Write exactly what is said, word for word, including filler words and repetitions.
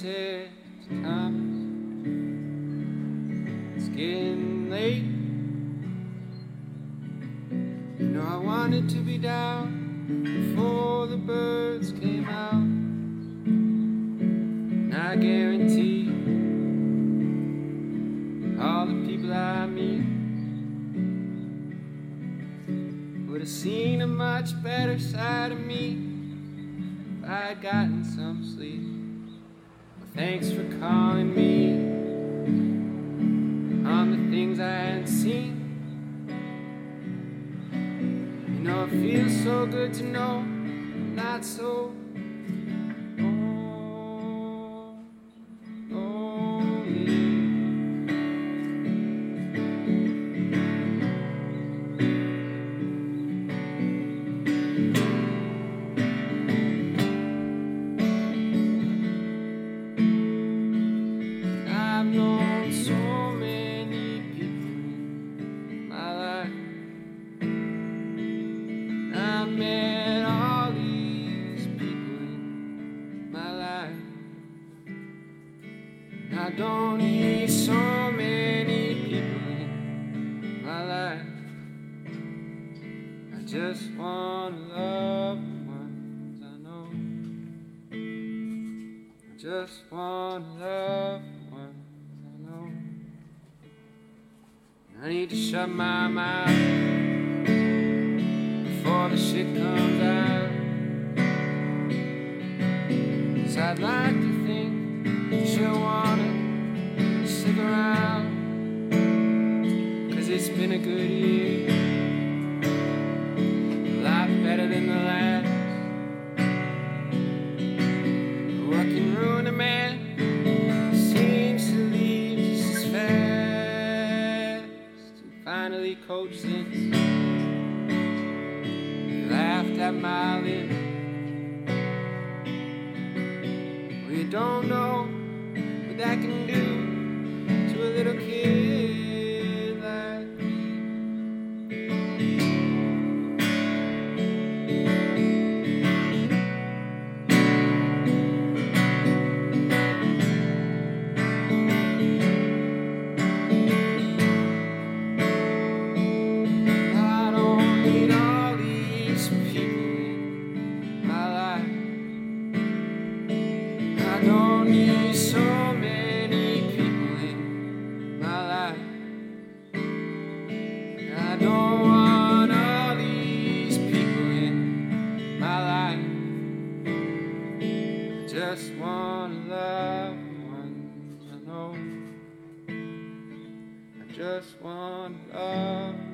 six times. It's getting late. You know I wanted to be down before the birds came out, and I guarantee all the people I meet would have seen a much better side of me if I'd gotten some sleep. Well, thanks for calling me on the things I hadn't seen. You know it feels so good to know I'm not so my mouth before the shit comes out. 'Cause I'd like to think that she'll wanna stick around. 'Cause it's been a good year, a lot better than the last. What can ruin a man? Finally coach since laughed at my lips. Well, you don't know what that can do to a little kid like just one love.